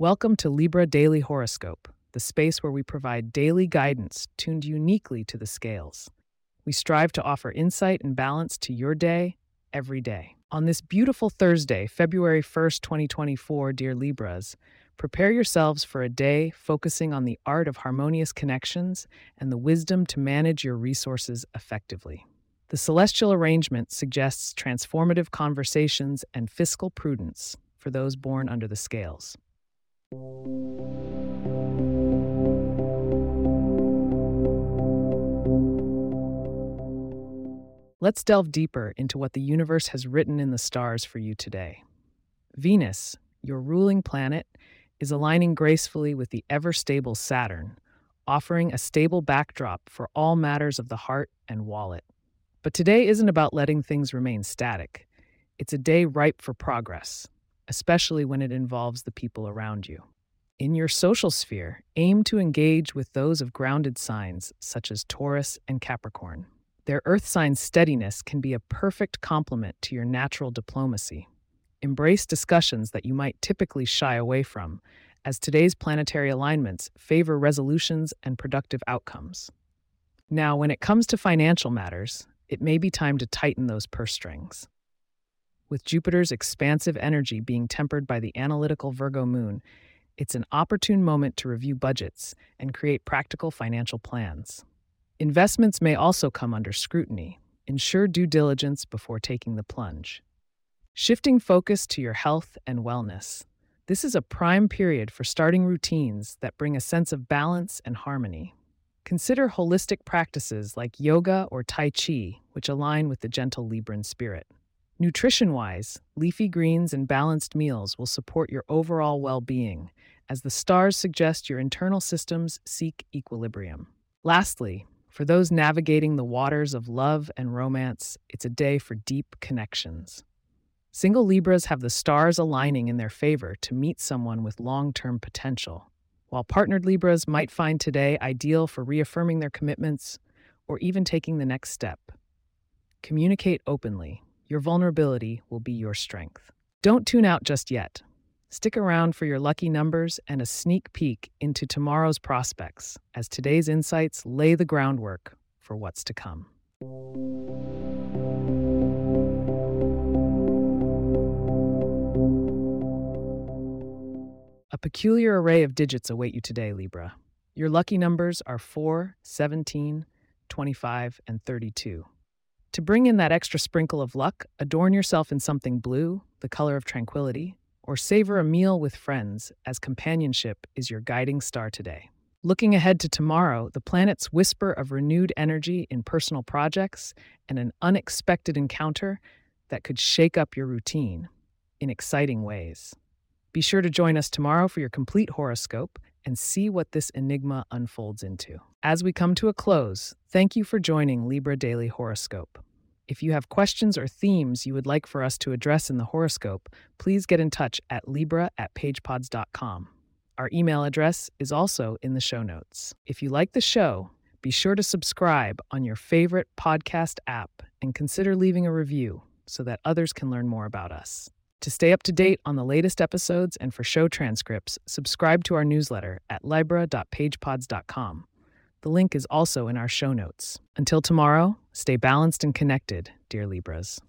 Welcome to Libra Daily Horoscope, the space where we provide daily guidance tuned uniquely to the scales. We strive to offer insight and balance to your day, every day. On this beautiful Thursday, February 1st, 2024, dear Libras, prepare yourselves for a day focusing on the art of harmonious connections and the wisdom to manage your resources effectively. The celestial arrangement suggests transformative conversations and fiscal prudence for those born under the scales. Let's delve deeper into what the universe has written in the stars for you today. Venus, your ruling planet, is aligning gracefully with the ever-stable Saturn, offering a stable backdrop for all matters of the heart and wallet. But today isn't about letting things remain static. It's a day ripe for progress, especially when it involves the people around you. In your social sphere, aim to engage with those of grounded signs such as Taurus and Capricorn. Their earth sign's steadiness can be a perfect complement to your natural diplomacy. Embrace discussions that you might typically shy away from, as today's planetary alignments favor resolutions and productive outcomes. Now, when it comes to financial matters, it may be time to tighten those purse strings. With Jupiter's expansive energy being tempered by the analytical Virgo moon, it's an opportune moment to review budgets and create practical financial plans. Investments may also come under scrutiny. Ensure due diligence before taking the plunge. Shifting focus to your health and wellness. This is a prime period for starting routines that bring a sense of balance and harmony. Consider holistic practices like yoga or tai chi, which align with the gentle Libran spirit. Nutrition-wise, leafy greens and balanced meals will support your overall well-being, as the stars suggest your internal systems seek equilibrium. Lastly, for those navigating the waters of love and romance, it's a day for deep connections. Single Libras have the stars aligning in their favor to meet someone with long-term potential, while partnered Libras might find today ideal for reaffirming their commitments or even taking the next step. Communicate openly. Your vulnerability will be your strength. Don't tune out just yet. Stick around for your lucky numbers and a sneak peek into tomorrow's prospects, as today's insights lay the groundwork for what's to come. A peculiar array of digits await you today, Libra. Your lucky numbers are 4, 17, 25, and 32. To bring in that extra sprinkle of luck, adorn yourself in something blue, the color of tranquility, or savor a meal with friends, as companionship is your guiding star today. Looking ahead to tomorrow, the planets whisper of renewed energy in personal projects and an unexpected encounter that could shake up your routine in exciting ways. Be sure to join us tomorrow for your complete horoscope and see what this enigma unfolds into. As we come to a close, thank you for joining Libra Daily Horoscope. If you have questions or themes you would like for us to address in the horoscope, please get in touch at libra@pagepods.com. Our email address is also in the show notes. If you like the show, be sure to subscribe on your favorite podcast app and consider leaving a review so that others can learn more about us. To stay up to date on the latest episodes and for show transcripts, subscribe to our newsletter at libra.pagepods.com. The link is also in our show notes. Until tomorrow, stay balanced and connected, dear Libras.